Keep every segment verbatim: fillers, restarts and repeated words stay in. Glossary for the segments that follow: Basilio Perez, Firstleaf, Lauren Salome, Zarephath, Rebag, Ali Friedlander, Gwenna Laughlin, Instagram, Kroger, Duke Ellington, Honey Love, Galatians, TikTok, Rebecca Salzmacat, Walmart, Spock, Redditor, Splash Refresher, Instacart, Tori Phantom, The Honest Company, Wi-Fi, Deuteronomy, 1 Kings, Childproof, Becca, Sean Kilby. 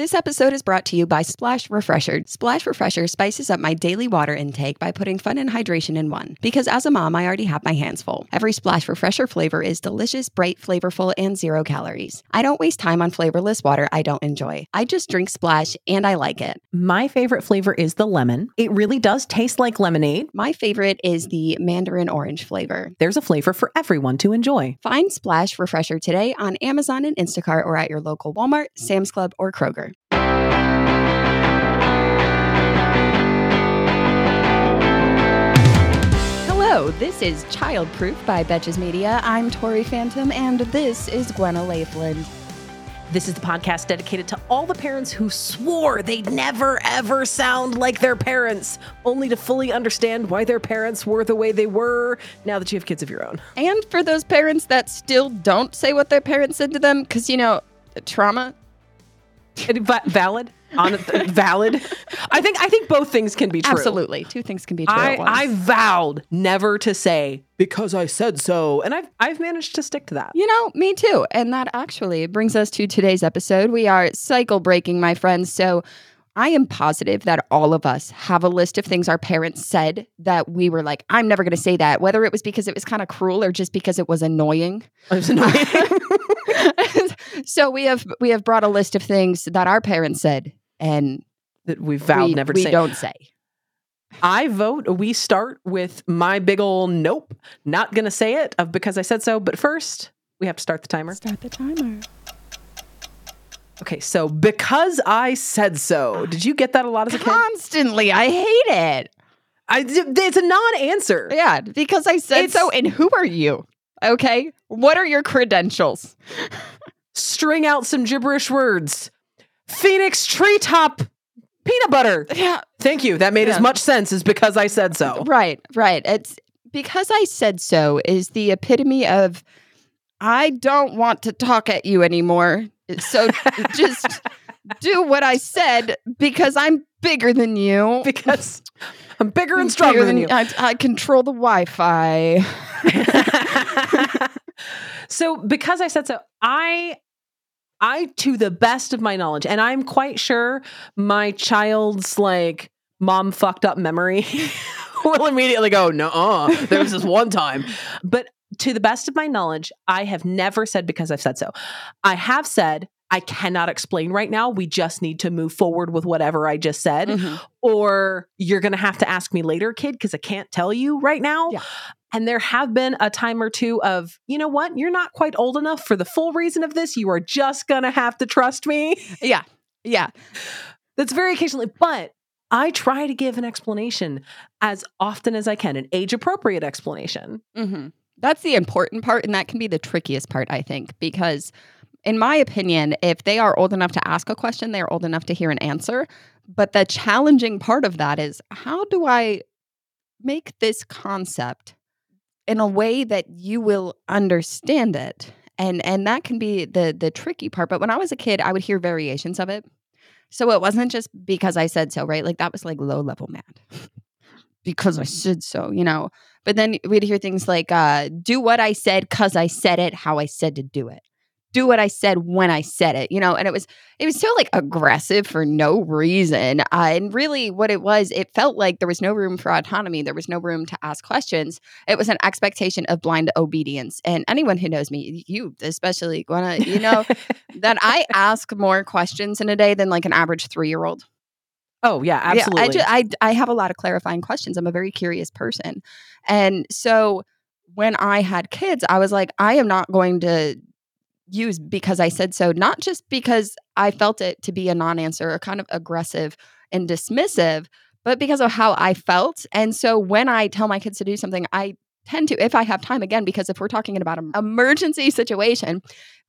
This episode is brought to you by Splash Refresher. Splash Refresher spices up my daily water intake by putting fun and hydration in one. Because as a mom, I already have my hands full. Every Splash Refresher flavor is delicious, bright, flavorful, and zero calories. I don't waste time on flavorless water I don't enjoy. I just drink Splash, and I like it. My favorite flavor is the lemon. It really does taste like lemonade. My favorite is the mandarin orange flavor. There's a flavor for everyone to enjoy. Find Splash Refresher today on Amazon and Instacart or at your local Walmart, Sam's Club, or Kroger. Hello, this is Childproof by Betches Media. I'm Tori Phantom, and this is Gwenna Laughlin. This is the podcast dedicated to all the parents who swore they'd never, ever sound like their parents, only to fully understand why their parents were the way they were now that you have kids of your own. And for those parents that still don't say what their parents said to them, because, you know, trauma. Valid. On valid. I think I think both things can be true. Absolutely. Two things can be true I, at once. I vowed never to say, because I said so. And I've, I've managed to stick to that. You know, me too. And that actually brings us to today's episode. We are cycle breaking, my friends. So I am positive that all of us have a list of things our parents said that we were like, I'm never going to say that, whether it was because it was kind of cruel or just because it was annoying. It was annoying. So we have we have brought a list of things that our parents said and that we vowed we, never to we say. We don't say. I vote we start with my big old nope, not going to say it of because I said so. But first, we have to start the timer. Start the timer. Okay, so because I said so. Did you get that a lot as a kid? Constantly. I hate it. I, it's a non-answer. Yeah, because I said it's, so. And who are you? Okay. What are your credentials? String out some gibberish words. Phoenix treetop peanut butter. Yeah. Thank you. That made yeah. as much sense as because I said so. Right, right. It's because I said so is the epitome of I don't want to talk at you anymore. So just do what I said because I'm bigger than you. Because I'm bigger and stronger bigger than, than you. I, I control the Wi-Fi. So because I said so, I, I to the best of my knowledge, and I'm quite sure my child's like mom fucked up memory will immediately go, nuh-uh, there was this one time. But to the best of my knowledge, I have never said because I've said so. I have said, I cannot explain right now. We just need to move forward with whatever I just said. Mm-hmm. Or you're going to have to ask me later, kid, because I can't tell you right now. Yeah. And there have been a time or two of, you know what? You're not quite old enough for the full reason of this. You are just going to have to trust me. Yeah. Yeah. That's very occasionally. But I try to give an explanation as often as I can, an age-appropriate explanation. Mm-hmm. That's the important part, and that can be the trickiest part, I think, because in my opinion, if they are old enough to ask a question, they are old enough to hear an answer. But the challenging part of that is, how do I make this concept in a way that you will understand it? And and that can be the the tricky part. But when I was a kid, I would hear variations of it. So it wasn't just because I said so, right? Like that was like low-level math. Because I said so, you know. But then we'd hear things like, uh, do what I said because I said it, how I said to do it. Do what I said when I said it, you know. And it was it was so like aggressive for no reason. Uh, and really what it was, it felt like there was no room for autonomy. There was no room to ask questions. It was an expectation of blind obedience. And anyone who knows me, you especially, Gwenna, you know, that I ask more questions in a day than like an average three-year-old. Oh, yeah, absolutely. Yeah, I, ju- I, I have a lot of clarifying questions. I'm a very curious person. And so when I had kids, I was like, I am not going to use because I said so, not just because I felt it to be a non-answer or kind of aggressive and dismissive, but because of how I felt. And so when I tell my kids to do something, I tend to, if I have time again, because if we're talking about an emergency situation,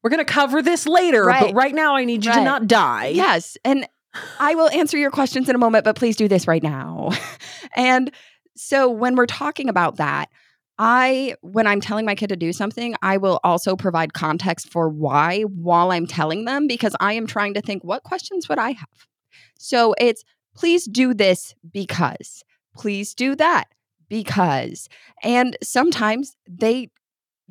we're going to cover this later, right. But right now I need you right. to not die. Yes. And I will answer your questions in a moment, but please do this right now. And so when we're talking about that, I, when I'm telling my kid to do something, I will also provide context for why while I'm telling them, because I am trying to think, what questions would I have? So it's, please do this because, please do that because, and sometimes they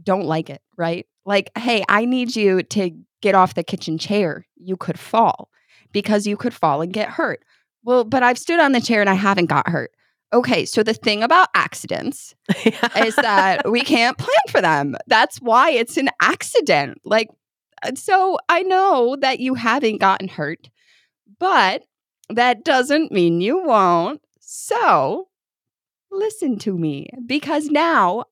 don't like it, right? Like, hey, I need you to get off the kitchen chair. You could fall. because you could fall and get hurt. Well, but I've stood on the chair and I haven't got hurt. Okay, so the thing about accidents is that we can't plan for them. That's why it's an accident. Like, so I know that you haven't gotten hurt, but that doesn't mean you won't. So listen to me, because now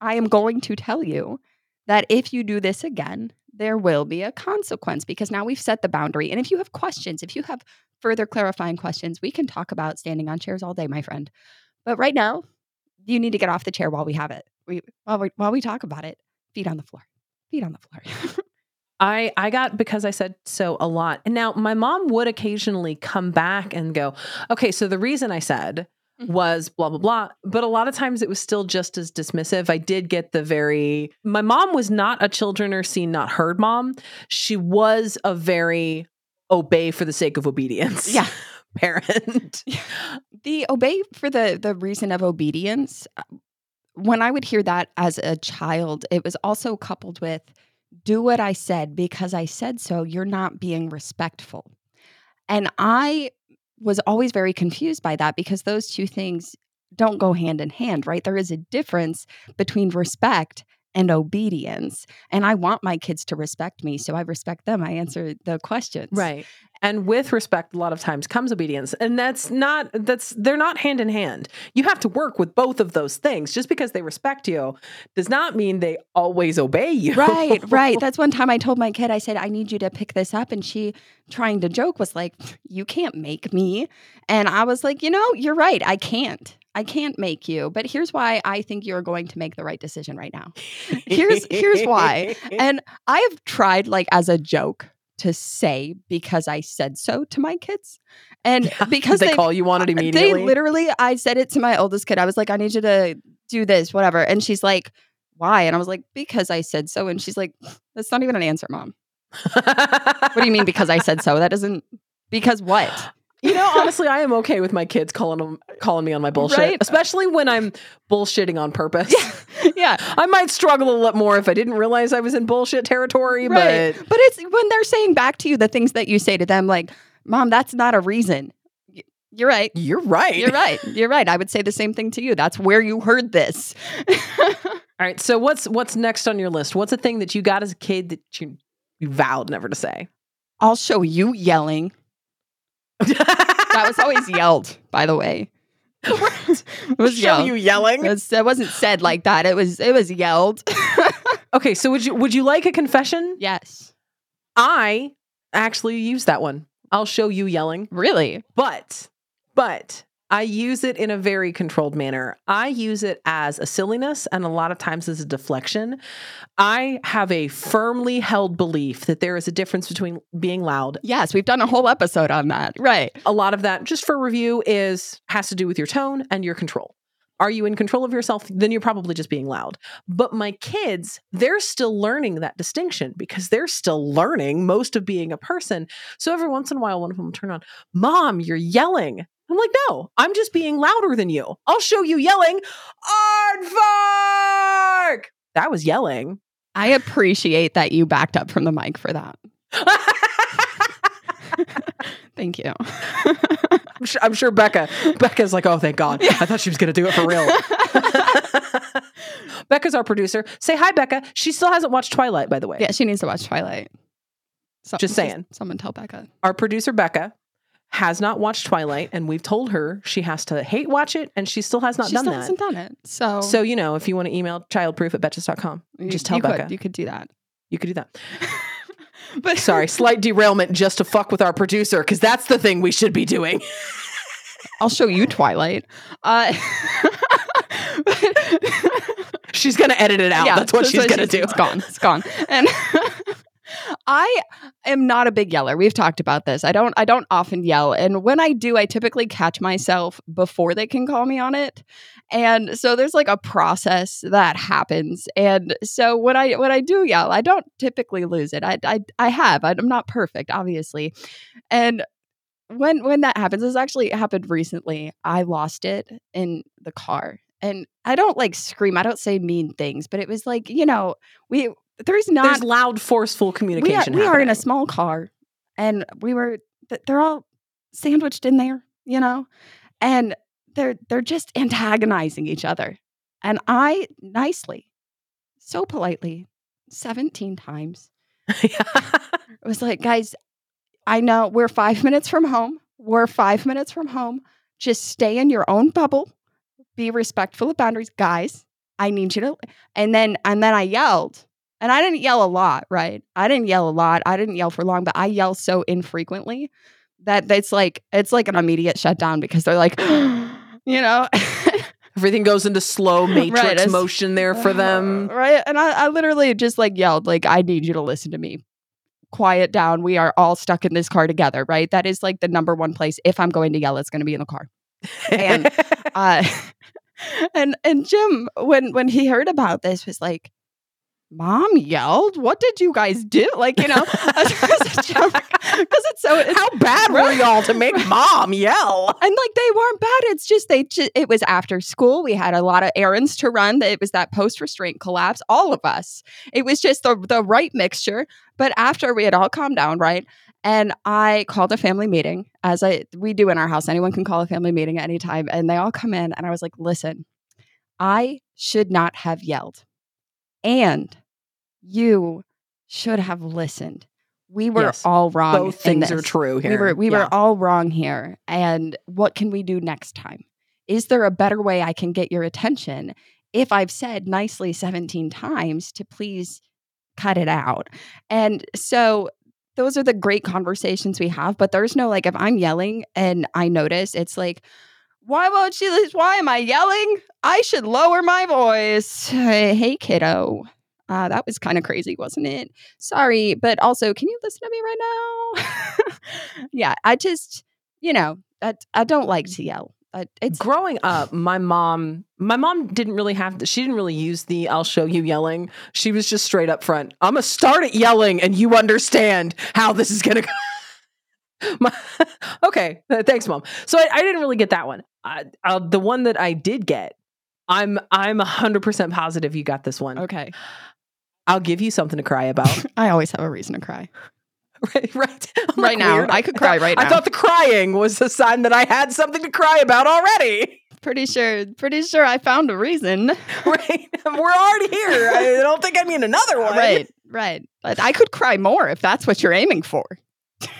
I am going to tell you that if you do this again, there will be a consequence, because now we've set the boundary. And if you have questions, if you have further clarifying questions, we can talk about standing on chairs all day, my friend. But right now, you need to get off the chair while we have it. We, while we, while we talk about it, feet on the floor, feet on the floor. I, I got, because I said so a lot. And now my mom would occasionally come back and go, okay, so the reason I said mm-hmm. was blah, blah, blah. But a lot of times it was still just as dismissive. I did get the very, my mom was not a children are seen, not heard mom. She was a very obey for the sake of obedience. Yeah. Parent. Yeah. The obey for the, the reason of obedience. When I would hear that as a child, it was also coupled with, do what I said because I said so. You're not being respectful. And I was always very confused by that, because those two things don't go hand in hand, right? There is a difference between respect and obedience. And I want my kids to respect me, so I respect them. I answer the questions. Right. And with respect, a lot of times comes obedience. And that's not, that's, they're not hand in hand. You have to work with both of those things. Just because they respect you does not mean they always obey you. Right, right. That's one time I told my kid, I said, I need you to pick this up. And she, trying to joke, was like, you can't make me. And I was like, you know, you're right. I can't. I can't make you, but here's why I think you're going to make the right decision right now. Here's here's why. And I have tried, like, as a joke to say, because I said so, to my kids. And yeah, because they call you on it immediately. They literally, I said it to my oldest kid. I was like, I need you to do this, whatever. And she's like, why? And I was like, because I said so. And she's like, that's not even an answer, Mom. What do you mean, because I said so? That doesn't, because what? You know, honestly, I am okay with my kids calling them, calling me on my bullshit, right? Especially when I'm bullshitting on purpose. Yeah. Yeah. I might struggle a lot more if I didn't realize I was in bullshit territory, right. but... But it's when they're saying back to you the things that you say to them, like, Mom, that's not a reason. You're right. You're right. You're right. You're right. I would say the same thing to you. That's where you heard this. All right. So what's what's next on your list? What's a thing that you got as a kid that you, you vowed never to say? I'll show you yelling. That was always yelled, by the way. It was yelled. You yelling? It, was, it wasn't said like that. It was it was yelled. Okay, so would you would you like a confession? Yes. I actually use that one. I'll show you yelling. Really? But but I use it in a very controlled manner. I use it as a silliness, and a lot of times as a deflection. I have a firmly held belief that there is a difference between being loud. Yes, we've done a whole episode on that. Right. A lot of that, just for review, is has to do with your tone and your control. Are you in control of yourself? Then you're probably just being loud. But my kids, they're still learning that distinction, because they're still learning most of being a person. So every once in a while, one of them will turn on, Mom, you're yelling. I'm like, no, I'm just being louder than you. I'll show you yelling. Aardvark! That was yelling. I appreciate that you backed up from the mic for that. Thank you. I'm, sure, I'm sure Becca. Becca's like, oh, thank God. Yeah. I thought she was going to do it for real. Becca's our producer. Say hi, Becca. She still hasn't watched Twilight, by the way. Yeah, she needs to watch Twilight. So, just saying. Just, someone tell Becca. Our producer, Becca, has not watched Twilight, and we've told her she has to hate watch it, and she still has not she done that. She still hasn't done it. So, so you know, if you want to email childproof at betches dot com, just tell you Becca. Could, you could do that. You could do that. But sorry, slight derailment just to fuck with our producer, because that's the thing we should be doing. I'll show you Twilight. Uh, but, she's going to edit it out. Yeah, that's what that's she's going to do. It's gone. It's gone. And I am not a big yeller. We've talked about this. I don't I don't often yell. And when I do, I typically catch myself before they can call me on it. And so there's like a process that happens. And so when I when I do yell, I don't typically lose it. I I, I have. I'm not perfect, obviously. And when when that happens, this actually happened recently. I lost it in the car. And I don't like scream. I don't say mean things, but it was like, you know, we There's not There's loud, forceful communication. We are, we are in a small car, and we were but they're all sandwiched in there, you know, and they're they're just antagonizing each other. And I nicely, so politely, seventeen times, I was like, guys, I know we're five minutes from home. We're five minutes from home. Just stay in your own bubble. Be respectful of boundaries. Guys, I need you to. And then and then I yelled. And I didn't yell a lot, right? I didn't yell a lot. I didn't yell for long, but I yell so infrequently that it's like it's like an immediate shutdown because they're like, you know. Everything goes into slow matrix right, motion there for them. Uh, right. And I, I literally just like yelled, like, I need you to listen to me. Quiet down. We are all stuck in this car together, right? That is like the number one place. If I'm going to yell, it's going to be in the car. And uh, and and Jim, when when he heard about this, was like, Mom yelled? What did you guys do? Like, you know, because it's so it's, how bad were y'all to make Mom yell? And like they weren't bad. It's just they ju- it was after school. We had a lot of errands to run. It was that post-restraint collapse. All of us. It was just the the right mixture. But after we had all calmed down, right? And I called a family meeting, as I we do in our house. Anyone can call a family meeting at any time. And they all come in. And I was like, listen, I should not have yelled. And you should have listened. We were yes, all wrong. Both things this. Are true here. We were we yeah. were all wrong here. And what can we do next time? Is there a better way I can get your attention if I've said nicely seventeen times to please cut it out? And so those are the great conversations we have. But there's no like if I'm yelling and I notice it's like, why won't she listen? Why am I yelling? I should lower my voice. Hey, hey kiddo. Uh, that was kind of crazy, wasn't it? Sorry, but also, can you listen to me right now? Yeah, I just, you know, I, I don't like to yell. Uh, it's- Growing up, my mom, my mom didn't really have to, she didn't really use the I'll show you yelling. She was just straight up front. I'm going to start at yelling and you understand how this is going to go. My, okay, thanks, Mom. So I, I didn't really get that one. I, uh, the one that I did get, I'm I'm one hundred percent positive you got this one. Okay, I'll give you something to cry about. I always have a reason to cry. Right, right, I'm right like, now weird. I could cry I thought, right now. I thought the crying was a sign that I had something to cry about already. Pretty sure, pretty sure I found a reason. Right, we're already here. I don't think I need another one. Right, right. But I could cry more if that's what you're aiming for.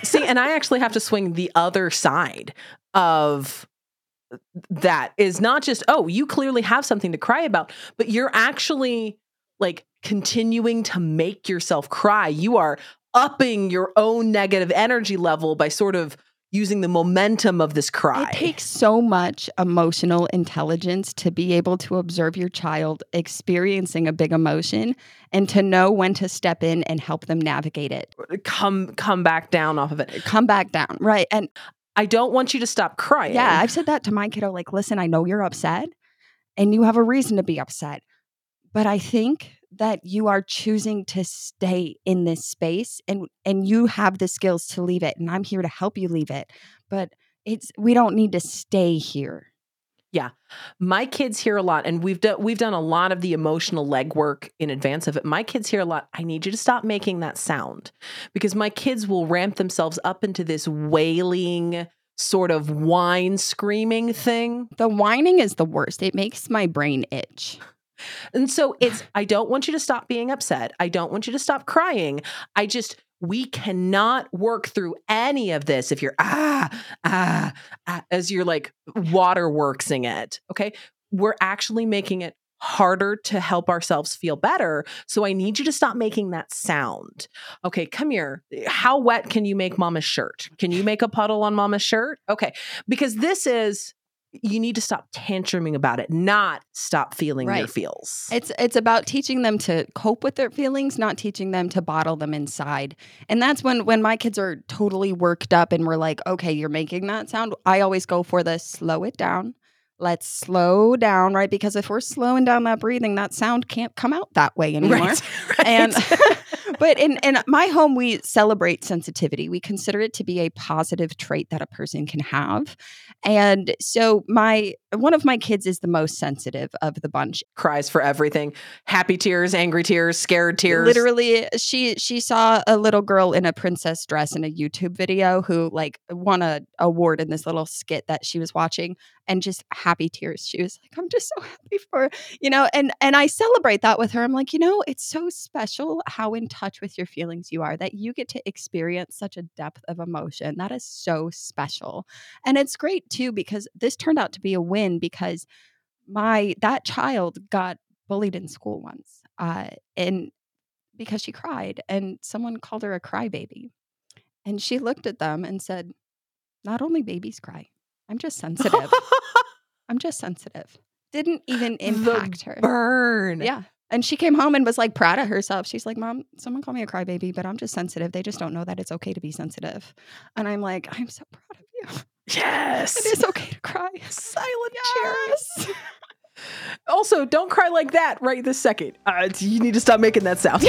See, and I actually have to swing the other side of that is not just, oh, you clearly have something to cry about, but you're actually like continuing to make yourself cry. You are upping your own negative energy level by sort of using the momentum of this cry. It takes so much emotional intelligence to be able to observe your child experiencing a big emotion and to know when to step in and help them navigate it. Come come back down off of it. Come back down. Right. And I don't want you to stop crying. Yeah, I've said that to my kiddo. Like, listen, I know you're upset and you have a reason to be upset, but I think that you are choosing to stay in this space and and you have the skills to leave it. And I'm here to help you leave it. But it's we don't need to stay here. Yeah. My kids hear a lot and we've done we've done a lot of the emotional legwork in advance of it. My kids hear a lot. I need you to stop making that sound because my kids will ramp themselves up into this wailing sort of whine screaming thing. The whining is the worst. It makes my brain itch. And so it's, I don't want you to stop being upset. I don't want you to stop crying. I just, we cannot work through any of this if you're, ah, ah, ah as you're like waterworksing it. Okay. We're actually making it harder to help ourselves feel better. So I need you to stop making that sound. Okay. Come here. How wet can you make Mama's shirt? Can you make a puddle on Mama's shirt? Okay. Because this is, you need to stop tantruming about it, not stop feeling right. Your feels. It's it's about teaching them to cope with their feelings, not teaching them to bottle them inside. And that's when, when my kids are totally worked up and we're like, okay, you're making that sound. I always go for the slow it down. let's slow down, right? Because if we're slowing down that breathing, that sound can't come out that way anymore. Right, right. And but in, in my home, we celebrate sensitivity. We consider it to be a positive trait that a person can have. And so my one of my kids is the most sensitive of the bunch. Cries for everything. Happy tears, angry tears, scared tears. Literally, she she saw a little girl in a princess dress in a YouTube video who like won a award in this little skit that she was watching, and just happy tears. She was like, I'm just so happy for her. You know, and and I celebrate that with her. I'm like, you know, it's so special how in touch with your feelings you are, that you get to experience such a depth of emotion. That is so special. And it's great too, because this turned out to be a win, because my that child got bullied in school once uh, and because she cried, and someone called her a crybaby. And she looked at them and said, not only babies cry, I'm just sensitive. I'm just sensitive. Didn't even impact her. Burn. Yeah. And she came home and was like proud of herself. She's like, Mom, someone called me a crybaby, but I'm just sensitive. They just don't know that it's okay to be sensitive. And I'm like, I'm so proud of you. Yes. It is okay to cry. Silent yes. Tears. Also, don't cry like that right this second. Uh, you need to stop making that sound.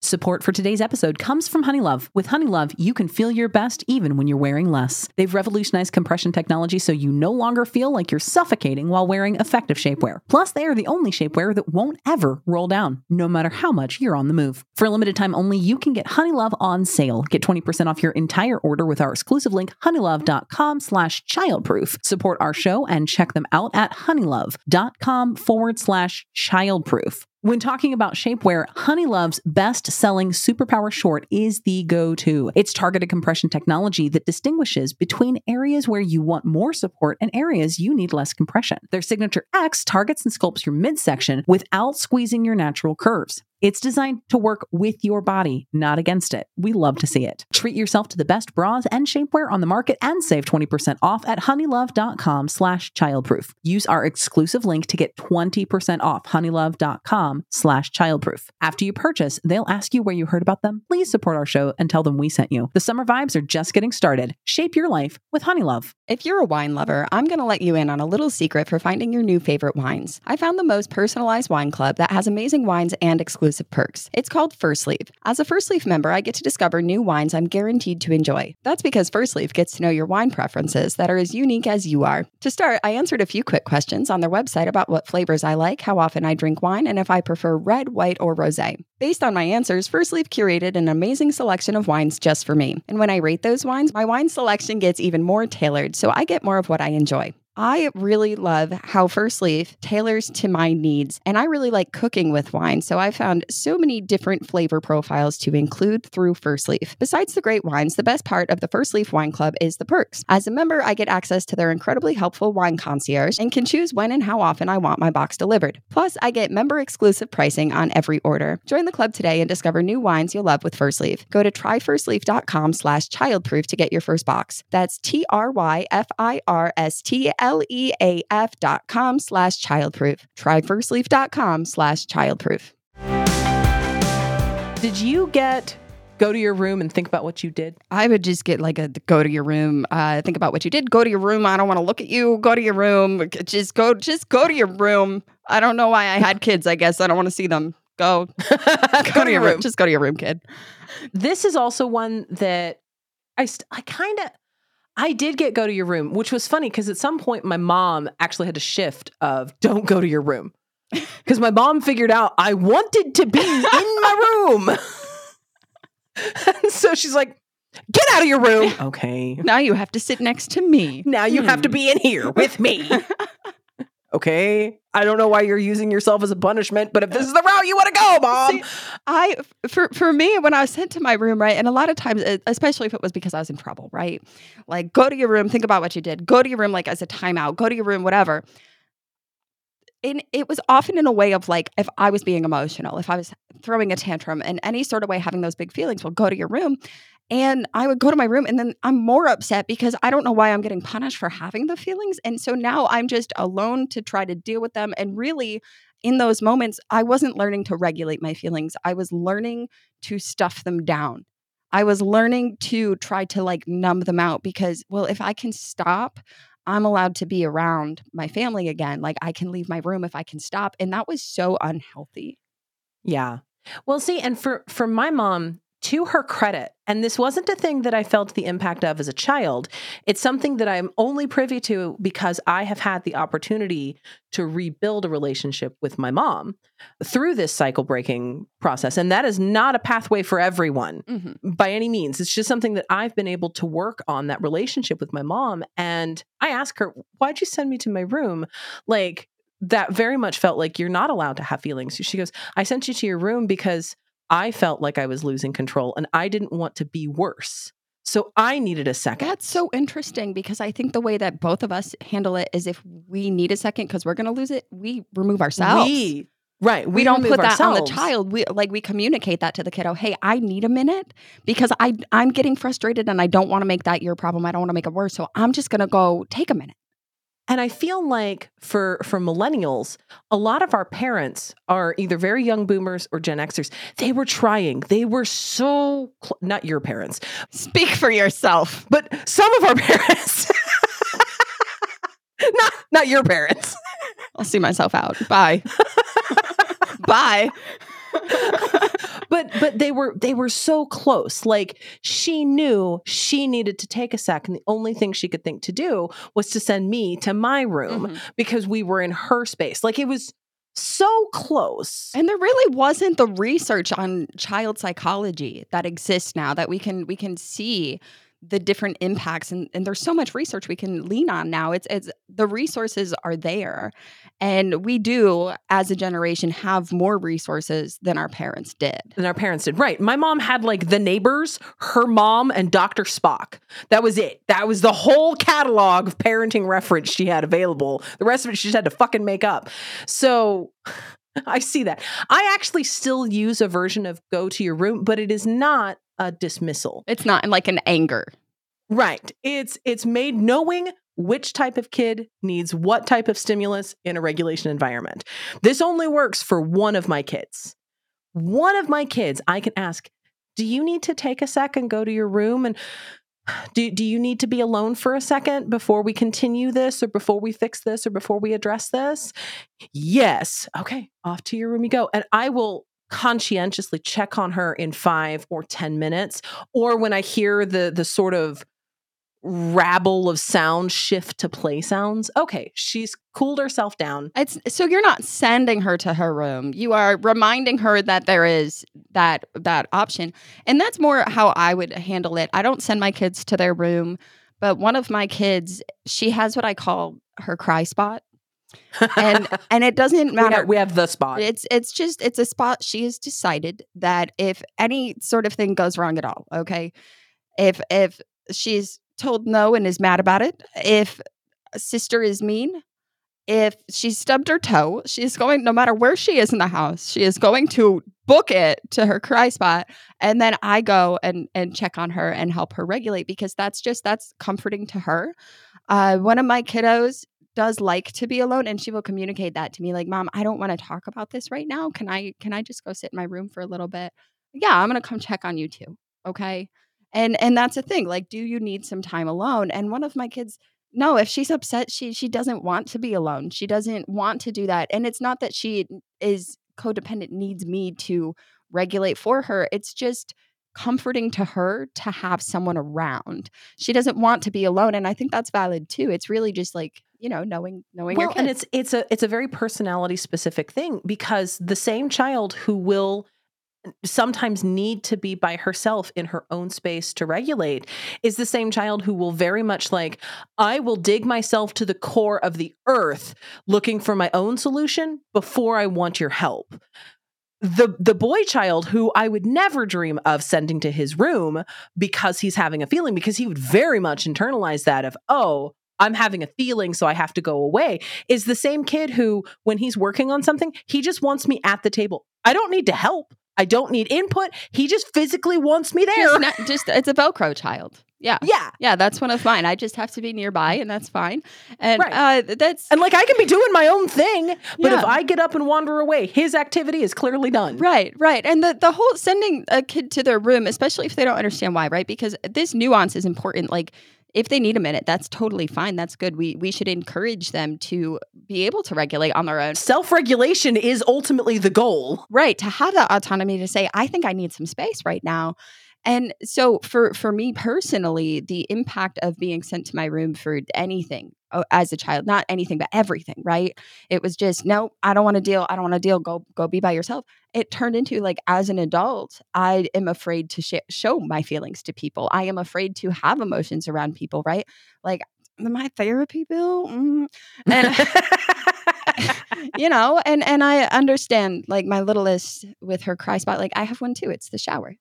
Support for today's episode comes from Honey Love. With Honey Love, you can feel your best even when you're wearing less. They've revolutionized compression technology so you no longer feel like you're suffocating while wearing effective shapewear. Plus, they are the only shapewear that won't ever roll down, no matter how much you're on the move. For a limited time only, you can get Honey Love on sale. Get twenty percent off your entire order with our exclusive link, honeylove.com slash childproof. Support our show and check them out at honeylove.com forward slash childproof. When talking about shapewear, Honey Love's best-selling Superpower Short is the go-to. It's targeted compression technology that distinguishes between areas where you want more support and areas you need less compression. Their Signature X targets and sculpts your midsection without squeezing your natural curves. It's designed to work with your body, not against it. We love to see it. Treat yourself to the best bras and shapewear on the market and save twenty percent off at honeylove.com slash childproof. Use our exclusive link to get twenty percent off honeylove.com slash childproof. After you purchase, they'll ask you where you heard about them. Please support our show and tell them we sent you. The summer vibes are just getting started. Shape your life with Honey Love. If you're a wine lover, I'm going to let you in on a little secret for finding your new favorite wines. I found the most personalized wine club that has amazing wines and exclusive Exclusive perks. It's called Firstleaf. As a Firstleaf member, I get to discover new wines I'm guaranteed to enjoy. That's because Firstleaf gets to know your wine preferences that are as unique as you are. To start, I answered a few quick questions on their website about what flavors I like, how often I drink wine, and if I prefer red, white, or rosé. Based on my answers, Firstleaf curated an amazing selection of wines just for me. And when I rate those wines, my wine selection gets even more tailored, so I get more of what I enjoy. I really love how Firstleaf tailors to my needs, and I really like cooking with wine, so I found so many different flavor profiles to include through Firstleaf. Besides the great wines, the best part of the Firstleaf Wine Club is the perks. As a member, I get access to their incredibly helpful wine concierge and can choose when and how often I want my box delivered. Plus, I get member-exclusive pricing on every order. Join the club today and discover new wines you'll love with Firstleaf. Go to tryfirstleaf.com slash childproof to get your first box. That's T-R-Y-F-I-R-S-T-L. L-E-A-F dot com slash childproof. Try firstleaf.com slash childproof. Did you get go to your room and think about what you did? I would just get like a go to your room, uh, think about what you did, go to your room. I don't want to look at you. Go to your room. Just go, just go to your room. I don't know why I had kids, I guess. I don't want to see them. Go. go, go to your room. room. Just go to your room, kid. This is also one that I, st- I kind of... I did get go to your room, which was funny because at some point my mom actually had a shift of don't go to your room because my mom figured out I wanted to be in my room. And so she's like, get out of your room. Okay. Now you have to sit next to me. Now you hmm. have to be in here with me. Okay. I don't know why you're using yourself as a punishment, but if this is the route you want to go, Mom. See, I, for, for me, when I was sent to my room, right, and a lot of times, especially if it was because I was in trouble, right, like go to your room, think about what you did, go to your room like as a timeout, go to your room, whatever. And it was often in a way of like, if I was being emotional, if I was throwing a tantrum in any sort of way, having those big feelings, well, go to your room. And I would go to my room and then I'm more upset because I don't know why I'm getting punished for having the feelings. And so now I'm just alone to try to deal with them. And really, in those moments, I wasn't learning to regulate my feelings. I was learning to stuff them down. I was learning to try to like numb them out because, well, if I can stop, I'm allowed to be around my family again. Like I can leave my room if I can stop. And that was so unhealthy. Yeah. Well, see, and for, for my mom, to her credit, and this wasn't a thing that I felt the impact of as a child, it's something that I'm only privy to because I have had the opportunity to rebuild a relationship with my mom through this cycle breaking process. And that is not a pathway for everyone mm-hmm. by any means. It's just something that I've been able to work on, that relationship with my mom. And I asked her, why'd you send me to my room? Like, that very much felt like you're not allowed to have feelings. She goes, I sent you to your room because I felt like I was losing control and I didn't want to be worse. So I needed a second. That's so interesting because I think the way that both of us handle it is if we need a second because we're going to lose it, we remove ourselves. We, right. We, we don't put that ourselves. On the child. We like we communicate that to the kiddo. Hey, I need a minute because I, I'm getting frustrated and I don't want to make that your problem. I don't want to make it worse. So I'm just going to go take a minute. And I feel like for, for millennials, a lot of our parents are either very young boomers or Gen Xers. They were trying. They were so... Cl- not your parents. Speak for yourself. But some of our parents... not, not your parents. I'll see myself out. Bye. Bye. But but they were they were so close. Like she knew she needed to take a sec, and the only thing she could think to do was to send me to my room mm-hmm. because we were in her space. Like it was so close. And there really wasn't the research on child psychology that exists now that we can we can see the different impacts, and, and there's so much research we can lean on now. It's it's the resources are there, and we do as a generation have more resources than our parents did. Than our parents did, right? My mom had like The Neighbors, her mom, and Doctor Spock. That was it. That was the whole catalog of parenting reference she had available. The rest of it she just had to fucking make up. So I see that. I actually still use a version of "Go to your room," but it is not a dismissal. It's not in like an anger. Right. It's it's made knowing which type of kid needs what type of stimulus in a regulation environment. This only works for one of my kids. One of my kids, I can ask, do you need to take a sec and go to your room? And do, do you need to be alone for a second before we continue this or before we fix this or before we address this? Yes. Okay. Off to your room you go. And I will conscientiously check on her in five or ten minutes, or when I hear the the sort of rabble of sound shift to play sounds. Okay, she's cooled herself down. It's so you're not sending her to her room. You are reminding her that there is that that option. And that's more how I would handle it. I don't send my kids to their room, but one of my kids, she has what I call her cry spot. and and it doesn't matter. We have, we have the spot. It's it's just it's a spot she has decided that if any sort of thing goes wrong at all, okay, if if she's told no and is mad about it, if a sister is mean, if she stubbed her toe, she's going, no matter where she is in the house, she is going to book it to her cry spot, and then I go and and check on her and help her regulate because that's just that's comforting to her. Uh, one of my kiddos does like to be alone, and she will communicate that to me, like, Mom, I don't want to talk about this right now. Can I can I just go sit in my room for a little bit? Yeah, I'm gonna come check on you too. Okay. And and that's the thing. Like, do you need some time alone? And one of my kids, no, if she's upset, she she doesn't want to be alone. She doesn't want to do that. And it's not that she is codependent, needs me to regulate for her. It's just comforting to her to have someone around. She doesn't want to be alone. And I think that's valid too. It's really just like, you know, knowing, knowing well, your kids. And it's, it's a, it's a very personality specific thing because the same child who will sometimes need to be by herself in her own space to regulate is the same child who will very much like, I will dig myself to the core of the earth looking for my own solution before I want your help. The the boy child who I would never dream of sending to his room because he's having a feeling, because he would very much internalize that of, oh, I'm having a feeling, so I have to go away, is the same kid who, when he's working on something, he just wants me at the table. I don't need to help. I don't need input. He just physically wants me there. Just, not, just it's a Velcro child. Yeah. Yeah. Yeah. That's one of mine. I just have to be nearby and that's fine. And right. uh, that's. And like I can be doing my own thing, but yeah. if I get up and wander away, his activity is clearly done. Right. Right. And the, the whole sending a kid to their room, especially if they don't understand why, right? Because this nuance is important. Like if they need a minute, that's totally fine. That's good. We, we should encourage them to be able to regulate on their own. Self-regulation is ultimately the goal. Right. To have that autonomy to say, I think I need some space right now. And so for, for me personally, the impact of being sent to my room for anything as a child, not anything, but everything, right? It was just, no, I don't want to deal. I don't want to deal. Go, go be by yourself. It turned into like, as an adult, I am afraid to sh- show my feelings to people. I am afraid to have emotions around people, right? Like my therapy bill. Mm. And you know, and, and I understand like my littlest with her cry spot, like I have one too. It's the shower.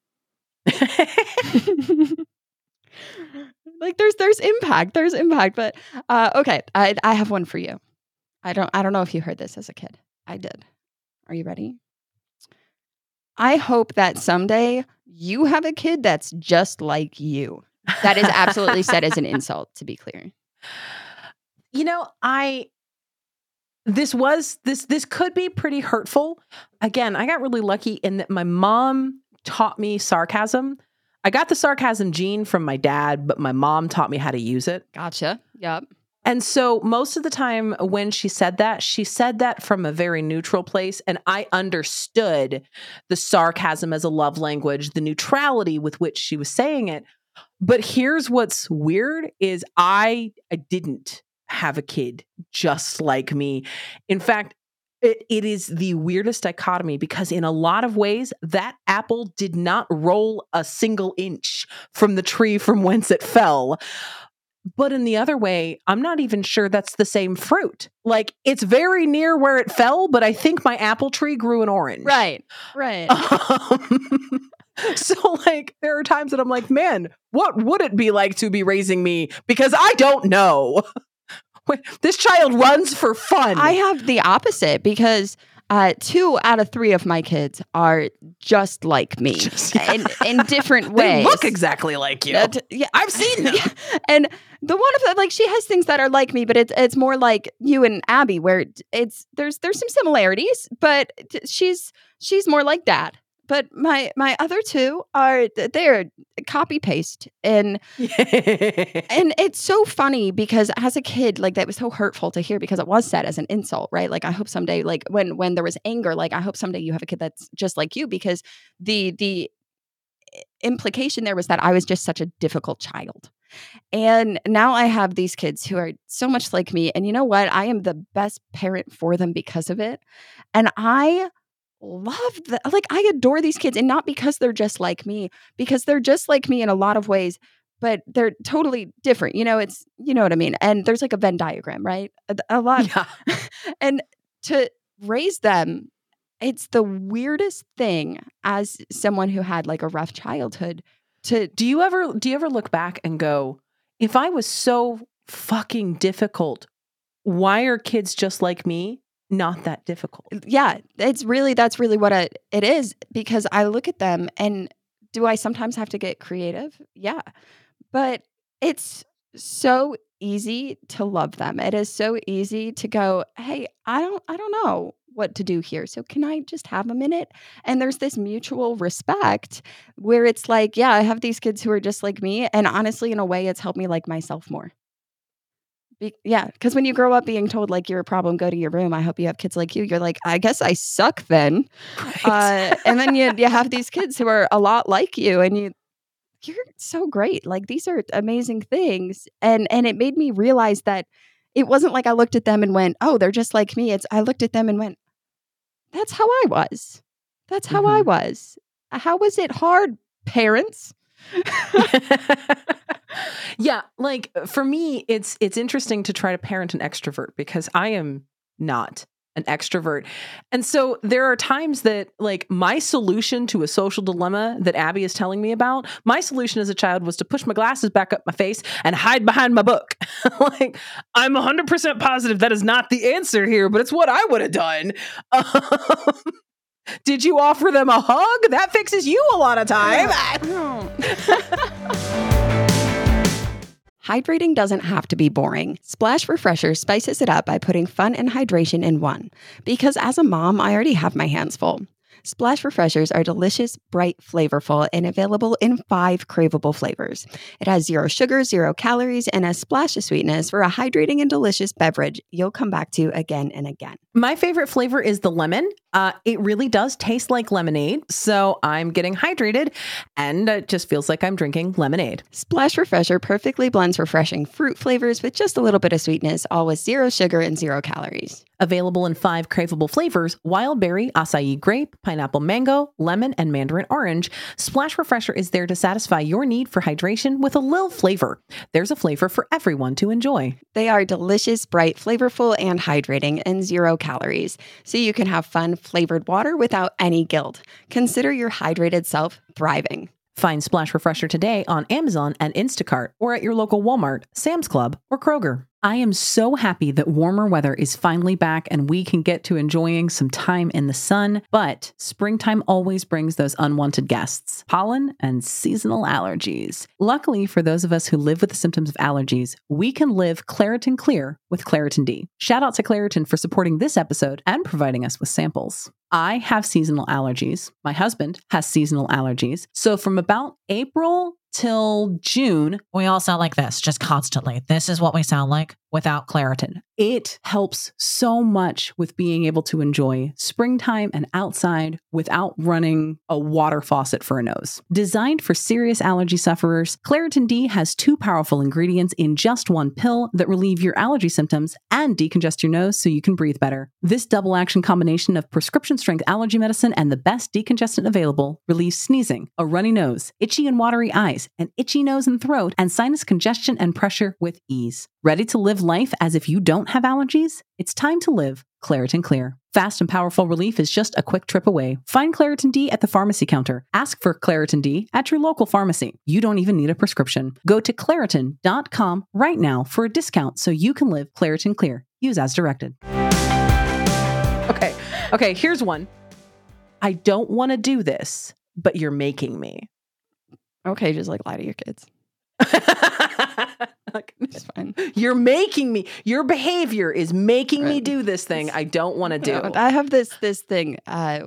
Like there's there's impact there's impact but uh okay I I have one for you. I don't I don't know if you heard this as a kid. I did. Are you ready? I hope that someday you have a kid that's just like you. That is absolutely said as an insult, to be clear. You know, I this was this this could be pretty hurtful. Again, I got really lucky in that my mom taught me sarcasm. I got the sarcasm gene from my dad, but my mom taught me how to use it. Gotcha. Yep. And so most of the time when she said that, she said that from a very neutral place. And I understood the sarcasm as a love language, the neutrality with which she was saying it. But here's what's weird is I, I didn't have a kid just like me. In fact, It, it is the weirdest dichotomy because in a lot of ways, that apple did not roll a single inch from the tree from whence it fell. But in the other way, I'm not even sure that's the same fruit. Like it's very near where it fell, but I think my apple tree grew an orange. Right, right. Um, so like there are times that I'm like, man, what would it be like to be raising me? Because I don't know. This child runs for fun. I have the opposite because uh, two out of three of my kids are just like me just, yeah. in, in different ways. They look exactly like you. Uh, t- yeah. I've seen them. Yeah. And the one of them, like she has things that are like me, but it's it's more like you and Abby where it's there's there's some similarities, but t- she's she's more like Dad. But my my other two are they're copy paste and and it's so funny because as a kid like that was so hurtful to hear because it was said as an insult, right? Like I hope someday like when when there was anger, like I hope someday you have a kid that's just like you because the the implication there was that I was just such a difficult child. And now I have these kids who are so much like me and you know what? I am the best parent for them because of it. And I love that. Like I adore these kids and not because they're just like me, because they're just like me in a lot of ways, but they're totally different. You know, it's, you know what I mean? And there's like a Venn diagram, right? A, a lot. Yeah. And to raise them, it's the weirdest thing as someone who had like a rough childhood to, do you ever, do you ever look back and go, if I was so fucking difficult, why are kids just like me not that difficult? Yeah, it's really, that's really what I, it is because I look at them and do I sometimes have to get creative? Yeah. But it's so easy to love them. It is so easy to go, hey, I don't, I don't know what to do here. So can I just have a minute? And there's this mutual respect where it's like, yeah, I have these kids who are just like me. And honestly, in a way, it's helped me like myself more. Be- yeah, because when you grow up being told like you're a problem, go to your room, I hope you have kids like you, you're like, I guess I suck then. Right. Uh, and then you you have these kids who are a lot like you and you, you're so great. Like these are amazing things. And and it made me realize that it wasn't like I looked at them and went, oh, they're just like me. It's I looked at them and went, that's how I was. That's how mm-hmm. I was. How was it hard, parents? Yeah, like for me, it's it's interesting to try to parent an extrovert because I am not an extrovert. And so there are times that like my solution to a social dilemma that Abby is telling me about, my solution as a child was to push my glasses back up my face and hide behind my book. Like I'm one hundred percent positive that is not the answer here, but it's what I would have done. Um, Did you offer them a hug? That fixes you a lot of time. Hydrating doesn't have to be boring. Splash Refresher spices it up by putting fun and hydration in one. Because as a mom, I already have my hands full. Splash Refreshers are delicious, bright, flavorful, and available in five craveable flavors. It has zero sugar, zero calories, and a splash of sweetness for a hydrating and delicious beverage you'll come back to again and again. My favorite flavor is the lemon. Uh, it really does taste like lemonade, so I'm getting hydrated, and it just feels like I'm drinking lemonade. Splash Refresher perfectly blends refreshing fruit flavors with just a little bit of sweetness, all with zero sugar and zero calories. Available in five craveable flavors: wild berry, acai grape, pineapple mango, lemon, and mandarin orange. Splash Refresher is there to satisfy your need for hydration with a little flavor. There's a flavor for everyone to enjoy. They are delicious, bright, flavorful, and hydrating, and zero calories. So you can have fun flavored water without any guilt. Consider your hydrated self thriving. Find Splash Refresher today on Amazon and Instacart, or at your local Walmart, Sam's Club, or Kroger. I am so happy that warmer weather is finally back and we can get to enjoying some time in the sun, but springtime always brings those unwanted guests: pollen and seasonal allergies. Luckily for those of us who live with the symptoms of allergies, we can live Claritin Clear with Claritin D. Shout out to Claritin for supporting this episode and providing us with samples. I have seasonal allergies. My husband has seasonal allergies. So from about April till June, we all sound like this, just constantly. This is what we sound like without Claritin. It helps so much with being able to enjoy springtime and outside without running a water faucet for a nose. Designed for serious allergy sufferers, Claritin D has two powerful ingredients in just one pill that relieve your allergy symptoms and decongest your nose so you can breathe better. This double action combination of prescription strength allergy medicine and the best decongestant available relieves sneezing, a runny nose, itchy and watery eyes, an itchy nose and throat, and sinus congestion and pressure with ease. Ready to live life as if you don't have allergies? It's time to live Claritin Clear. Fast and powerful relief is just a quick trip away. Find Claritin D at the pharmacy counter. Ask for Claritin D at your local pharmacy. You don't even need a prescription. Go to Claritin dot com right now for a discount so you can live Claritin Clear. Use as directed. Okay. Okay, here's one. I don't want to do this, but you're making me. Okay, just like lie to your kids. Like, it's fine. You're making me. Your behavior is making right. me do this thing I don't want to do. No, I have this this thing uh,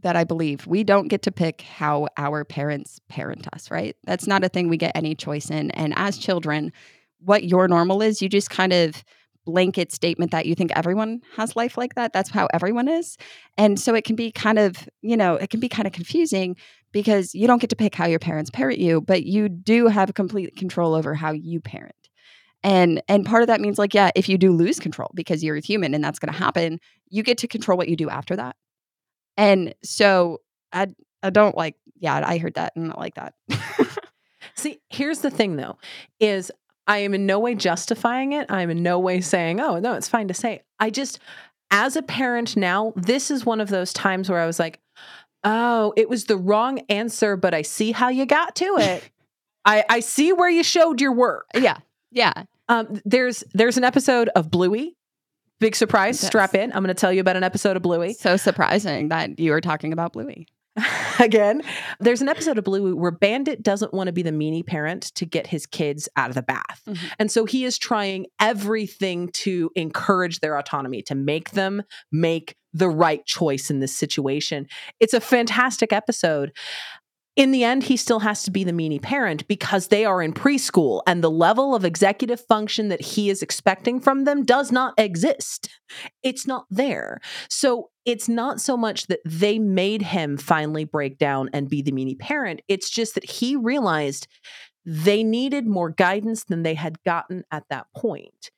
that I believe we don't get to pick how our parents parent us. Right? That's not a thing we get any choice in. And as children, what your normal is, you just kind of blanket statement that you think everyone has life like that. That's how everyone is. And so it can be kind of, you know, it can be kind of confusing because you don't get to pick how your parents parent you, but you do have complete control over how you parent. And and part of that means like, yeah, if you do lose control because you're a human and that's going to happen, you get to control what you do after that. And so I I don't like, yeah, I heard that and I don't like that. See, here's the thing though, is I am in no way justifying it. I'm in no way saying, oh, no, it's fine to say. I just, as a parent now, this is one of those times where I was like, oh, it was the wrong answer, but I see how you got to it. I, I see where you showed your work. Yeah. Yeah. Um, there's there's an episode of Bluey. Big surprise. Yes. Strap in. I'm going to tell you about an episode of Bluey. So surprising that you were talking about Bluey. Again, there's an episode of Bluey where Bandit doesn't want to be the meanie parent to get his kids out of the bath. Mm-hmm. And so he is trying everything to encourage their autonomy, to make them make the right choice in this situation. It's a fantastic episode. In the end, he still has to be the meanie parent because they are in preschool and the level of executive function that he is expecting from them does not exist. It's not there. So it's not so much that they made him finally break down and be the meanie parent. It's just that he realized they needed more guidance than they had gotten at that point.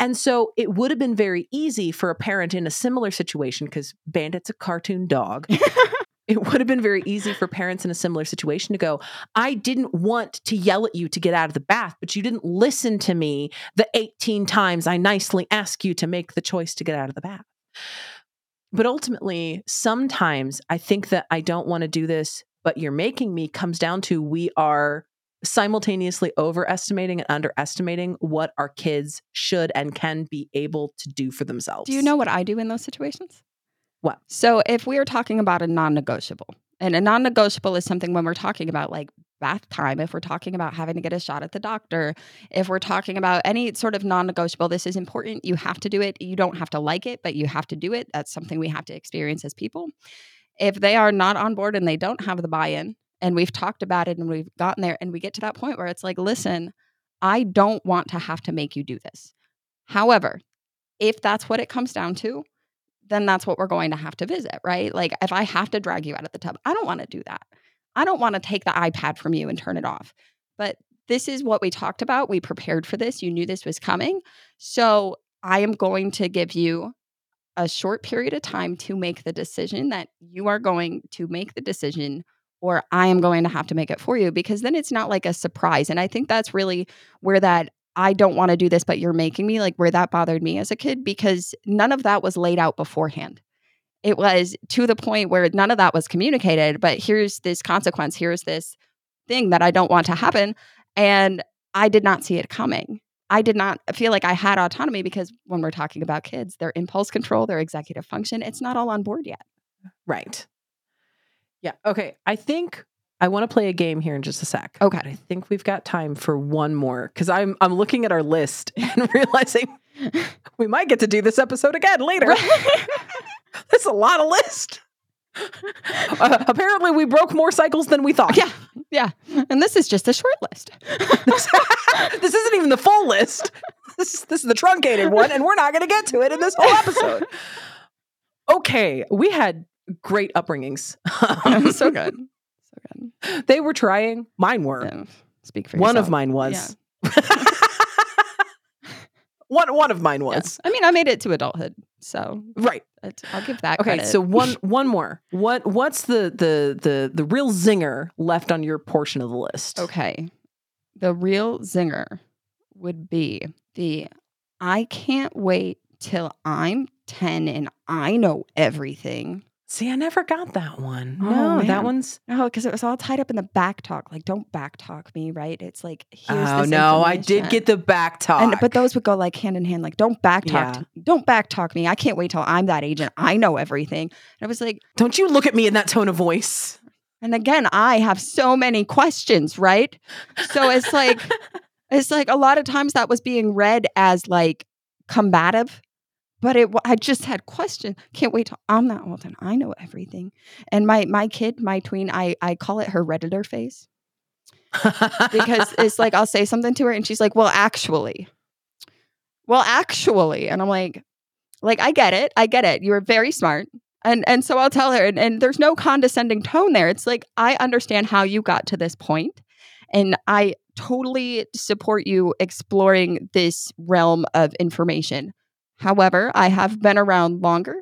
And so it would have been very easy for a parent in a similar situation, because Bandit's a cartoon dog. It would have been very easy for parents in a similar situation to go, I didn't want to yell at you to get out of the bath, but you didn't listen to me the eighteen times I nicely asked you to make the choice to get out of the bath. But ultimately, sometimes I think that I don't want to do this, but you're making me comes down to we are simultaneously overestimating and underestimating what our kids should and can be able to do for themselves. Do you know what I do in those situations? What? So if we are talking about a non-negotiable, and a non-negotiable is something when we're talking about like bath time, if we're talking about having to get a shot at the doctor, if we're talking about any sort of non-negotiable, this is important. You have to do it. You don't have to like it, but you have to do it. That's something we have to experience as people. If they are not on board and they don't have the buy-in, and we've talked about it and we've gotten there and we get to that point where it's like, listen, I don't want to have to make you do this. However, if that's what it comes down to, then that's what we're going to have to visit, right? Like if I have to drag you out of the tub, I don't want to do that. I don't want to take the iPad from you and turn it off. But this is what we talked about. We prepared for this. You knew this was coming. So I am going to give you a short period of time to make the decision that you are going to make the decision, or I am going to have to make it for you, because then it's not like a surprise. And I think that's really where that I don't want to do this, but you're making me, like where that bothered me as a kid, because none of that was laid out beforehand. It was to the point where none of that was communicated, but here's this consequence, here's this thing that I don't want to happen. And I did not see it coming. I did not feel like I had autonomy, because when we're talking about kids, their impulse control, their executive function, it's not all on board yet. Right. Yeah. Okay. I think I want to play a game here in just a sec. Okay. I think we've got time for one more, because I'm I'm looking at our list and realizing we might get to do this episode again later. Right. That's a lot of list. Uh, apparently, we broke more cycles than we thought. Yeah. Yeah. And this is just a short list. this, this isn't even the full list. This is, this is the truncated one, and we're not going to get to it in this whole episode. Okay. We had great upbringings. Um, so good. So good. They were trying. Mine were. Yeah. Speak for yourself. One of mine was. Yeah. One one of mine was. Yeah. I mean, I made it to adulthood, so right. I'll give that. Okay, credit. So one one more. What what's the the the the real zinger left on your portion of the list? Okay, the real zinger would be the I can't wait till I'm ten and I know everything. See, I never got that one. No, oh, that one's... No, because it was all tied up in the back talk. Like, don't back talk me, right? It's like, here's oh, this no, I did get the back talk. And, but those would go like hand in hand. Like, don't back talk. Yeah. Don't back talk me. I can't wait till I'm that age and I know everything. And I was like... Don't you look at me in that tone of voice. And again, I have so many questions, right? So it's like... it's like a lot of times that was being read as like combative. But it, I just had questions. Can't wait till I'm that old and I know everything. And my my kid, my tween, I, I call it her Redditor face. Because it's like, I'll say something to her and she's like, well, actually. Well, actually. And I'm like, like, I get it. I get it. You're very smart. And and so I'll tell her. And, and there's no condescending tone there. It's like, I understand how you got to this point. And I totally support you exploring this realm of information. However, I have been around longer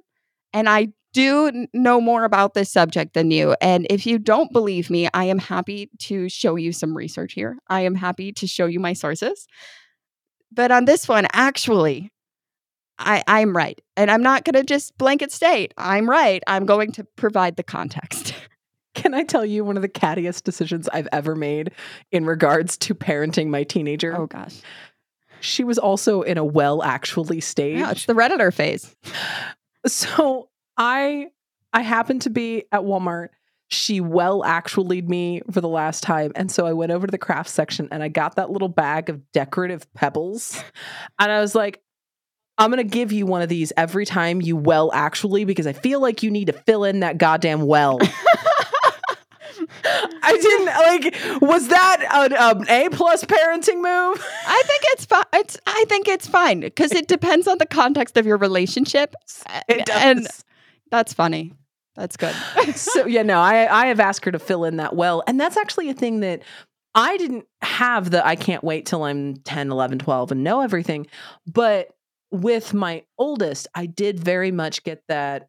and I do know more about this subject than you. And if you don't believe me, I am happy to show you some research here. I am happy to show you my sources. But on this one, actually, I, I'm right. And I'm not going to just blanket state, I'm right. I'm going to provide the context. Can I tell you one of the cattiest decisions I've ever made in regards to parenting my teenager? Oh, gosh. She was also in a well actually stage. Yeah, it's the Redditor phase. So I I happened to be at Walmart. She well actually'd me for the last time. And so I went over to the craft section and I got that little bag of decorative pebbles. And I was like, I'm going to give you one of these every time you well actually, because I feel like you need to fill in that goddamn well. I didn't like. Was that an A plus parenting move? I think it's fine. It's. I think it's fine because it depends on the context of your relationship. It does. And that's funny. That's good. So yeah, no, I I have asked her to fill in that well, and that's actually a thing that I didn't have. The I can't wait till I'm ten, eleven, twelve and know everything. But with my oldest, I did very much get that.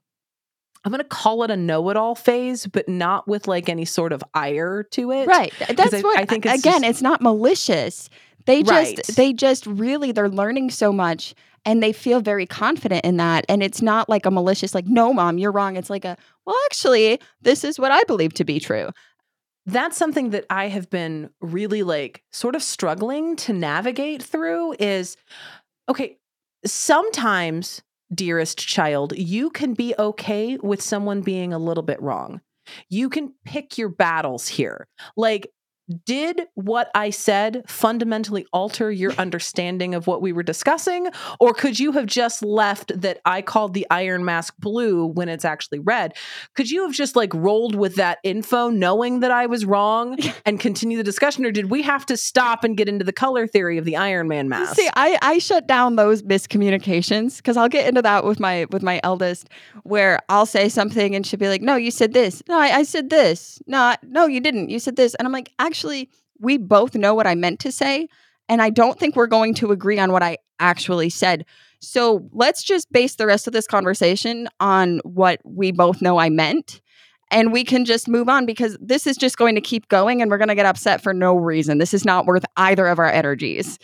I'm going to call it a know-it-all phase, but not with like any sort of ire to it. Right. That's I, what, I think it's again, just, it's not malicious. They right. just, they just really, they're learning so much and they feel very confident in that. And it's not like a malicious, like, no, mom, you're wrong. It's like a, well, actually, this is what I believe to be true. That's something that I have been really like sort of struggling to navigate through is, okay, sometimes dearest child, you can be okay with someone being a little bit wrong. You can pick your battles here. Like, did what I said fundamentally alter your understanding of what we were discussing? Or could you have just left that I called the Iron Mask blue when it's actually red? Could you have just like rolled with that info knowing that I was wrong and continue the discussion? Or did we have to stop and get into the color theory of the Iron Man mask? See, I, I shut down those miscommunications, because I'll get into that with my with my eldest, where I'll say something and she'll be like, no, you said this. No, I, I said this. No, I, no, you didn't. You said this. And I'm like, actually. Actually, we both know what I meant to say, and I don't think we're going to agree on what I actually said. So let's just base the rest of this conversation on what we both know I meant, and we can just move on, because this is just going to keep going, and we're going to get upset for no reason. This is not worth either of our energies.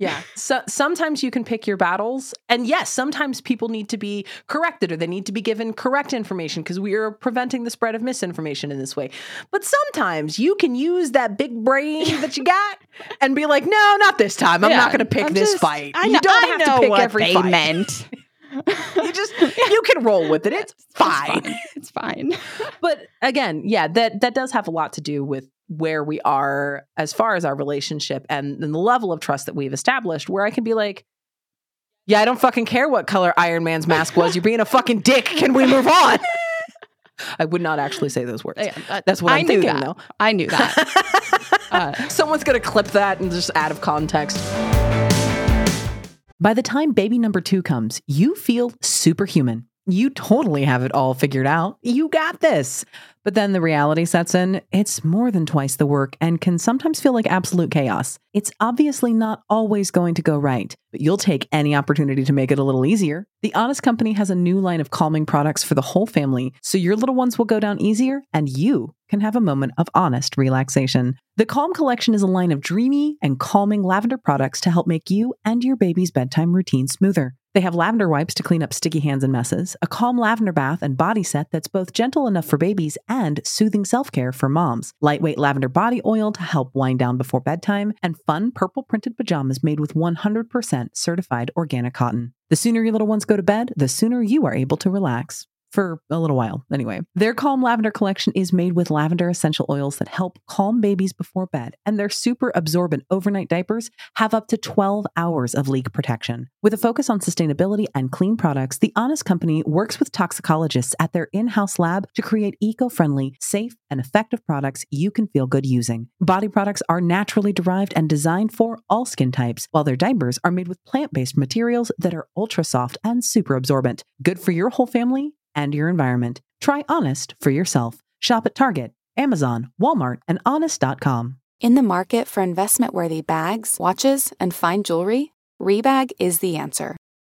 Yeah. So sometimes you can pick your battles. And yes, sometimes people need to be corrected, or they need to be given correct information, because we are preventing the spread of misinformation in this way. But sometimes you can use that big brain that you got and be like, no, not this time. I'm yeah, not going to pick I'm this just, fight. I know, you don't I have know to pick what every they fight. Meant. You just, you can roll with it. It's fine. It's fine. It's fine. But again, yeah, that, that does have a lot to do with where we are as far as our relationship and, and the level of trust that we've established, where I can be like, yeah, I don't fucking care what color Iron Man's mask was. You're being a fucking dick. Can we move on? I would not actually say those words. Yeah, that's what I I'm knew thinking that. though. I knew that. uh, Someone's going to clip that and just out of context. By the time baby number two comes, you feel superhuman. You totally have it all figured out. You got this. But then the reality sets in. It's more than twice the work and can sometimes feel like absolute chaos. It's obviously not always going to go right, but you'll take any opportunity to make it a little easier. The Honest Company has a new line of calming products for the whole family, so your little ones will go down easier and you can have a moment of honest relaxation. The Calm Collection is a line of dreamy and calming lavender products to help make you and your baby's bedtime routine smoother. They have lavender wipes to clean up sticky hands and messes, a calm lavender bath and body set that's both gentle enough for babies and soothing self-care for moms, lightweight lavender body oil to help wind down before bedtime, and fun purple printed pajamas made with one hundred percent certified organic cotton. The sooner your little ones go to bed, the sooner you are able to relax. For a little while, anyway. Their Calm Lavender collection is made with lavender essential oils that help calm babies before bed, and their super absorbent overnight diapers have up to twelve hours of leak protection. With a focus on sustainability and clean products, The Honest Company works with toxicologists at their in-house lab to create eco-friendly, safe, and effective products you can feel good using. Body products are naturally derived and designed for all skin types, while their diapers are made with plant-based materials that are ultra-soft and super absorbent. Good for your whole family and your environment. Try Honest for yourself. Shop at Target, Amazon, Walmart, and honest dot com. In the market for investment-worthy bags, watches, and fine jewelry, Rebag is the answer.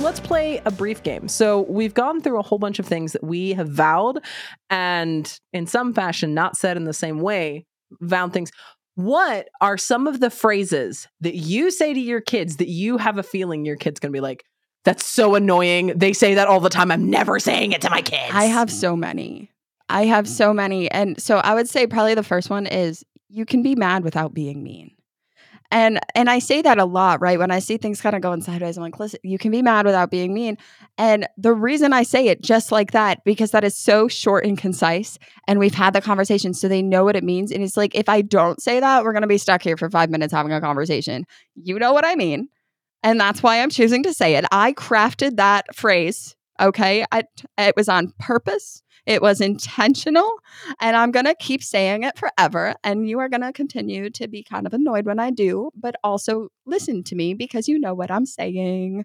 Let's play a brief game. So we've gone through a whole bunch of things that we have vowed and in some fashion, not said in the same way, vowed things. What are some of the phrases that you say to your kids that you have a feeling your kid's going to be like, that's so annoying. They say that all the time. I'm never saying it to my kids. I have so many. I have so many. And so I would say probably the first one is, you can be mad without being mean. And and I say that a lot, right? When I see things kind of going sideways, I'm like, listen, you can be mad without being mean. And the reason I say it just like that, because that is so short and concise. And we've had the conversation, so they know what it means. And it's like, if I don't say that, we're going to be stuck here for five minutes having a conversation. You know what I mean. And that's why I'm choosing to say it. I crafted that phrase, okay? I, it was on purpose. It was intentional, and I'm going to keep saying it forever, and you are going to continue to be kind of annoyed when I do, but also listen to me because you know what I'm saying.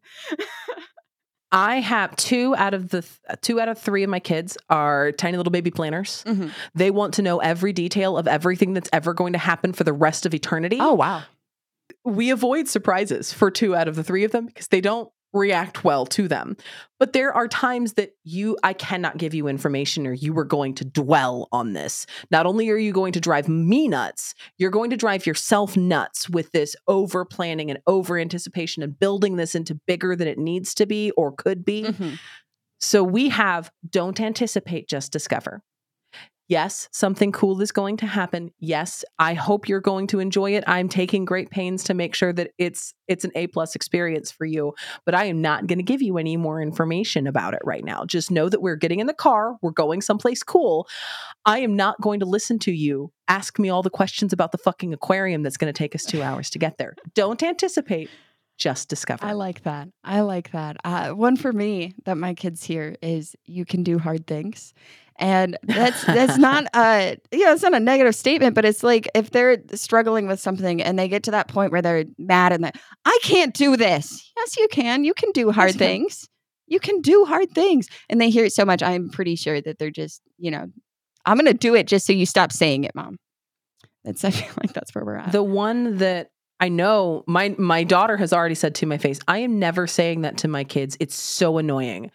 I have two out of the th- two out of three of my kids are tiny little baby planners. Mm-hmm. They want to know every detail of everything that's ever going to happen for the rest of eternity. Oh, wow. We avoid surprises for two out of the three of them because they don't react well to them. But there are times that you, I cannot give you information or you are going to dwell on this. Not only are you going to drive me nuts, you're going to drive yourself nuts with this over planning and over anticipation and building this into bigger than it needs to be or could be. Mm-hmm. So we have, don't anticipate, just discover. Yes, something cool is going to happen. Yes, I hope you're going to enjoy it. I'm taking great pains to make sure that it's it's an A-plus experience for you, but I am not going to give you any more information about it right now. Just know that we're getting in the car, we're going someplace cool. I am not going to listen to you ask me all the questions about the fucking aquarium that's going to take us two hours to get there. Don't anticipate, just discover. I like that. I like that. Uh, one for me that my kids hear is, you can do hard things. And that's that's not a yeah, it's not a negative statement, but it's like if they're struggling with something and they get to that point where they're mad and they, I can't do this. Yes, you can. You can do hard yes, things. You can do hard things. And they hear it so much. I'm pretty sure that they're just, you know, I'm gonna do it just so you stop saying it, Mom. That's I feel like that's where we're at. The one that I know my my daughter has already said to my face, I am never saying that to my kids. It's so annoying.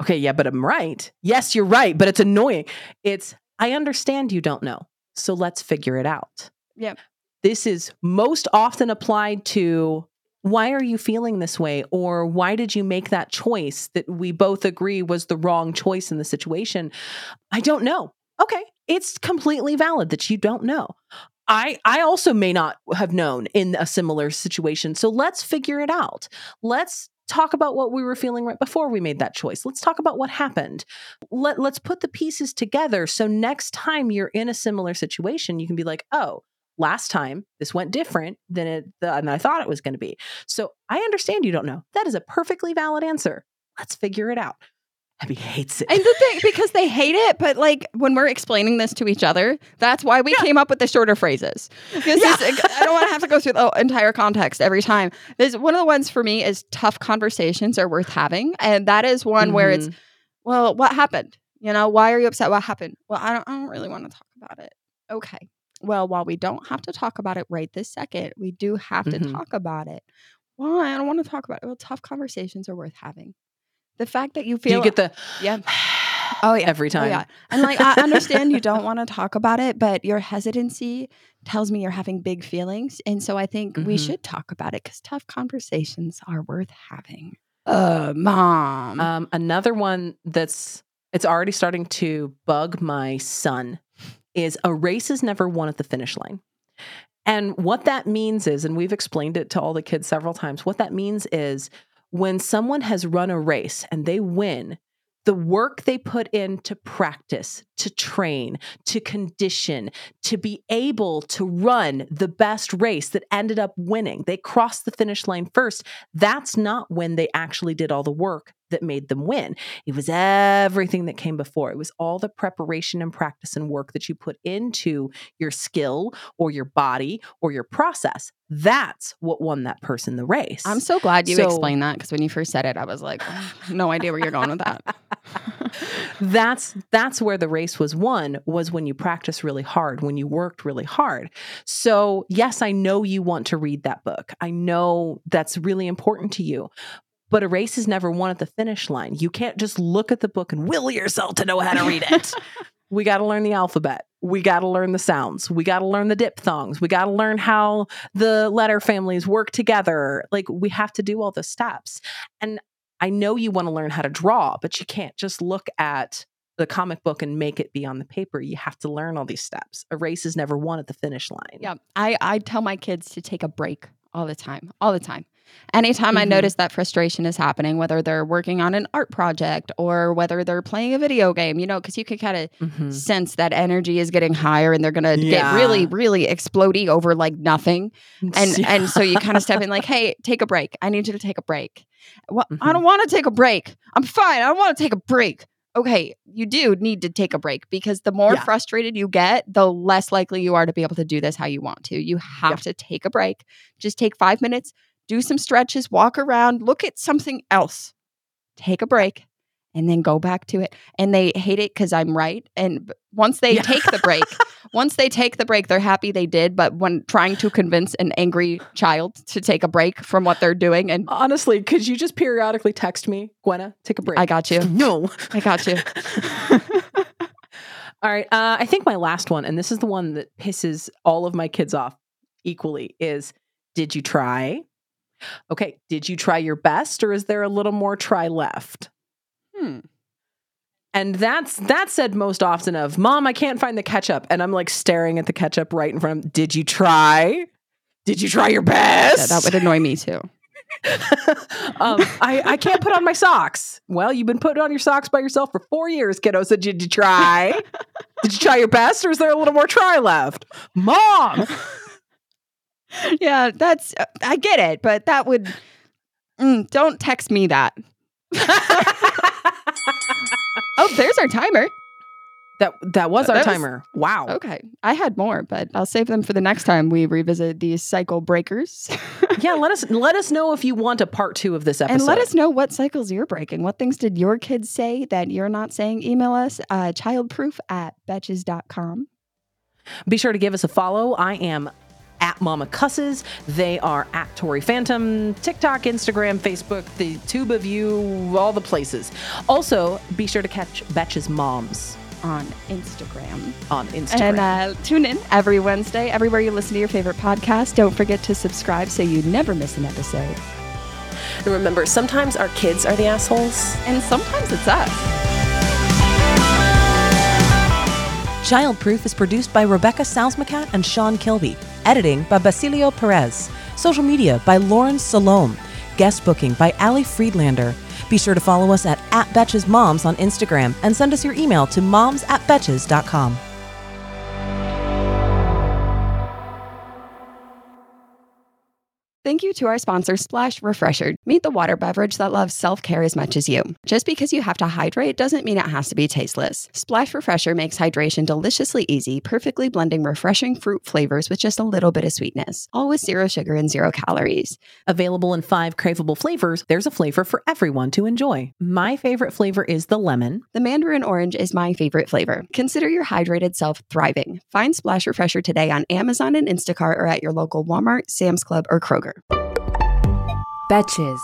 Okay, yeah, but I'm right. Yes, you're right, but it's annoying. It's, I understand you don't know, so let's figure it out. Yeah. This is most often applied to, why are you feeling this way? Or why did you make that choice that we both agree was the wrong choice in the situation? I don't know. Okay, it's completely valid that you don't know. I, I also may not have known in a similar situation, so let's figure it out. Let's talk about what we were feeling right before we made that choice. Let's talk about what happened. Let, let's put the pieces together. So next time you're in a similar situation, you can be like, oh, last time this went different than, it, than I thought it was going to be. So I understand you don't know. That is a perfectly valid answer. Let's figure it out. Abby hates it. And the thing, because they hate it, but like when we're explaining this to each other, that's why we yeah. came up with the shorter phrases. Because yeah. I don't want to have to go through the entire context every time. This one of the ones for me is, tough conversations are worth having. And that is one mm-hmm. where it's, well, what happened? You know, why are you upset? What happened? Well, I don't, I don't really want to talk about it. Okay. Well, while we don't have to talk about it right this second, we do have mm-hmm. to talk about it. Well, I don't want to talk about it. Well, tough conversations are worth having. The fact that you feel... Do you get the... Yeah. Oh, yeah. Every time. Oh, yeah. And like, I understand you don't want to talk about it, but your hesitancy tells me you're having big feelings. And so I think mm-hmm. we should talk about it because tough conversations are worth having. Uh, Mom. Um, another one that's... It's already starting to bug my son is, a race is never won at the finish line. And what that means is, and we've explained it to all the kids several times, what that means is... when someone has run a race and they win, the work they put in to practice, to train, to condition, to be able to run the best race that ended up winning, they crossed the finish line first. That's not when they actually did all the work that made them win. It was everything that came before. It was all the preparation and practice and work that you put into your skill or your body or your process. That's what won that person the race. I'm so glad you so, explained that, because when you first said it, I was like, oh, no idea where you're going with that. that's that's where the race was won, was when you practiced really hard, when you worked really hard. So yes, I know you want to read that book. I know that's really important to you. But a race is never won at the finish line. You can't just look at the book and will yourself to know how to read it. We got to learn the alphabet. We got to learn the sounds. We got to learn the diphthongs. We got to learn how the letter families work together. Like, we have to do all the steps. And I know you want to learn how to draw, but you can't just look at the comic book and make it be on the paper. You have to learn all these steps. A race is never won at the finish line. Yeah. I, I tell my kids to take a break all the time, all the time. Anytime mm-hmm. I notice that frustration is happening, whether they're working on an art project or whether they're playing a video game, you know, because you can kind of mm-hmm. sense that energy is getting higher and they're going to yeah. get really, really explodey over like nothing. And yeah. and so you kind of step in like, hey, take a break. I need you to take a break. Well, mm-hmm. I don't want to take a break. I'm fine. I don't want to take a break. Okay, you do need to take a break, because the more yeah. frustrated you get, the less likely you are to be able to do this how you want to. You have yep. to take a break. Just take five minutes. Do some stretches, walk around, look at something else, take a break, and then go back to it. And they hate it because I'm right. And once they yeah. take the break, once they take the break, they're happy they did. But when trying to convince an angry child to take a break from what they're doing. And honestly, could you just periodically text me, Gwenna, take a break? I got you. No, I got you. All right. Uh, I think my last one, and this is the one that pisses all of my kids off equally, is did you try? Okay. Did you try your best, or is there a little more try left? Hmm. And that's that said most often of, Mom, I can't find the ketchup. And I'm like staring at the ketchup right in front of, did you try? Did you try your best? Yeah, that would annoy me too. um, I, I can't put on my socks. Well, you've been putting on your socks by yourself for four years, kiddo. So did you try? Did you try your best, or is there a little more try left? Mom! Yeah, that's, uh, I get it, but that would, mm, don't text me that. Oh, there's our timer. That that was uh, our that timer. Was, wow. Okay. I had more, but I'll save them for the next time we revisit these cycle breakers. Yeah, let us let us know if you want a part two of this episode. And let us know what cycles you're breaking. What things did your kids say that you're not saying? Email us uh, childproof at betches dot com. Be sure to give us a follow. I am at Mama Cusses. They are at Tori Phantom, TikTok, Instagram, Facebook, the tube of you, all the places. Also, be sure to catch Betches Moms on Instagram. On Instagram. And uh, tune in every Wednesday, everywhere you listen to your favorite podcast. Don't forget to subscribe so you never miss an episode. And remember, sometimes our kids are the assholes. And sometimes it's us. Childproof is produced by Rebecca Salzmacat and Sean Kilby. Editing by Basilio Perez. Social media by Lauren Salome. Guest booking by Ali Friedlander. Be sure to follow us at, at Betches Moms on Instagram and send us your email to moms at betches dot com. Thank you to our sponsor, Splash Refresher. Meet the water beverage that loves self-care as much as you. Just because you have to hydrate doesn't mean it has to be tasteless. Splash Refresher makes hydration deliciously easy, perfectly blending refreshing fruit flavors with just a little bit of sweetness. All with zero sugar and zero calories. Available in five craveable flavors, there's a flavor for everyone to enjoy. My favorite flavor is the lemon. The mandarin orange is my favorite flavor. Consider your hydrated self thriving. Find Splash Refresher today on Amazon and Instacart, or at your local Walmart, Sam's Club, or Kroger. Betches.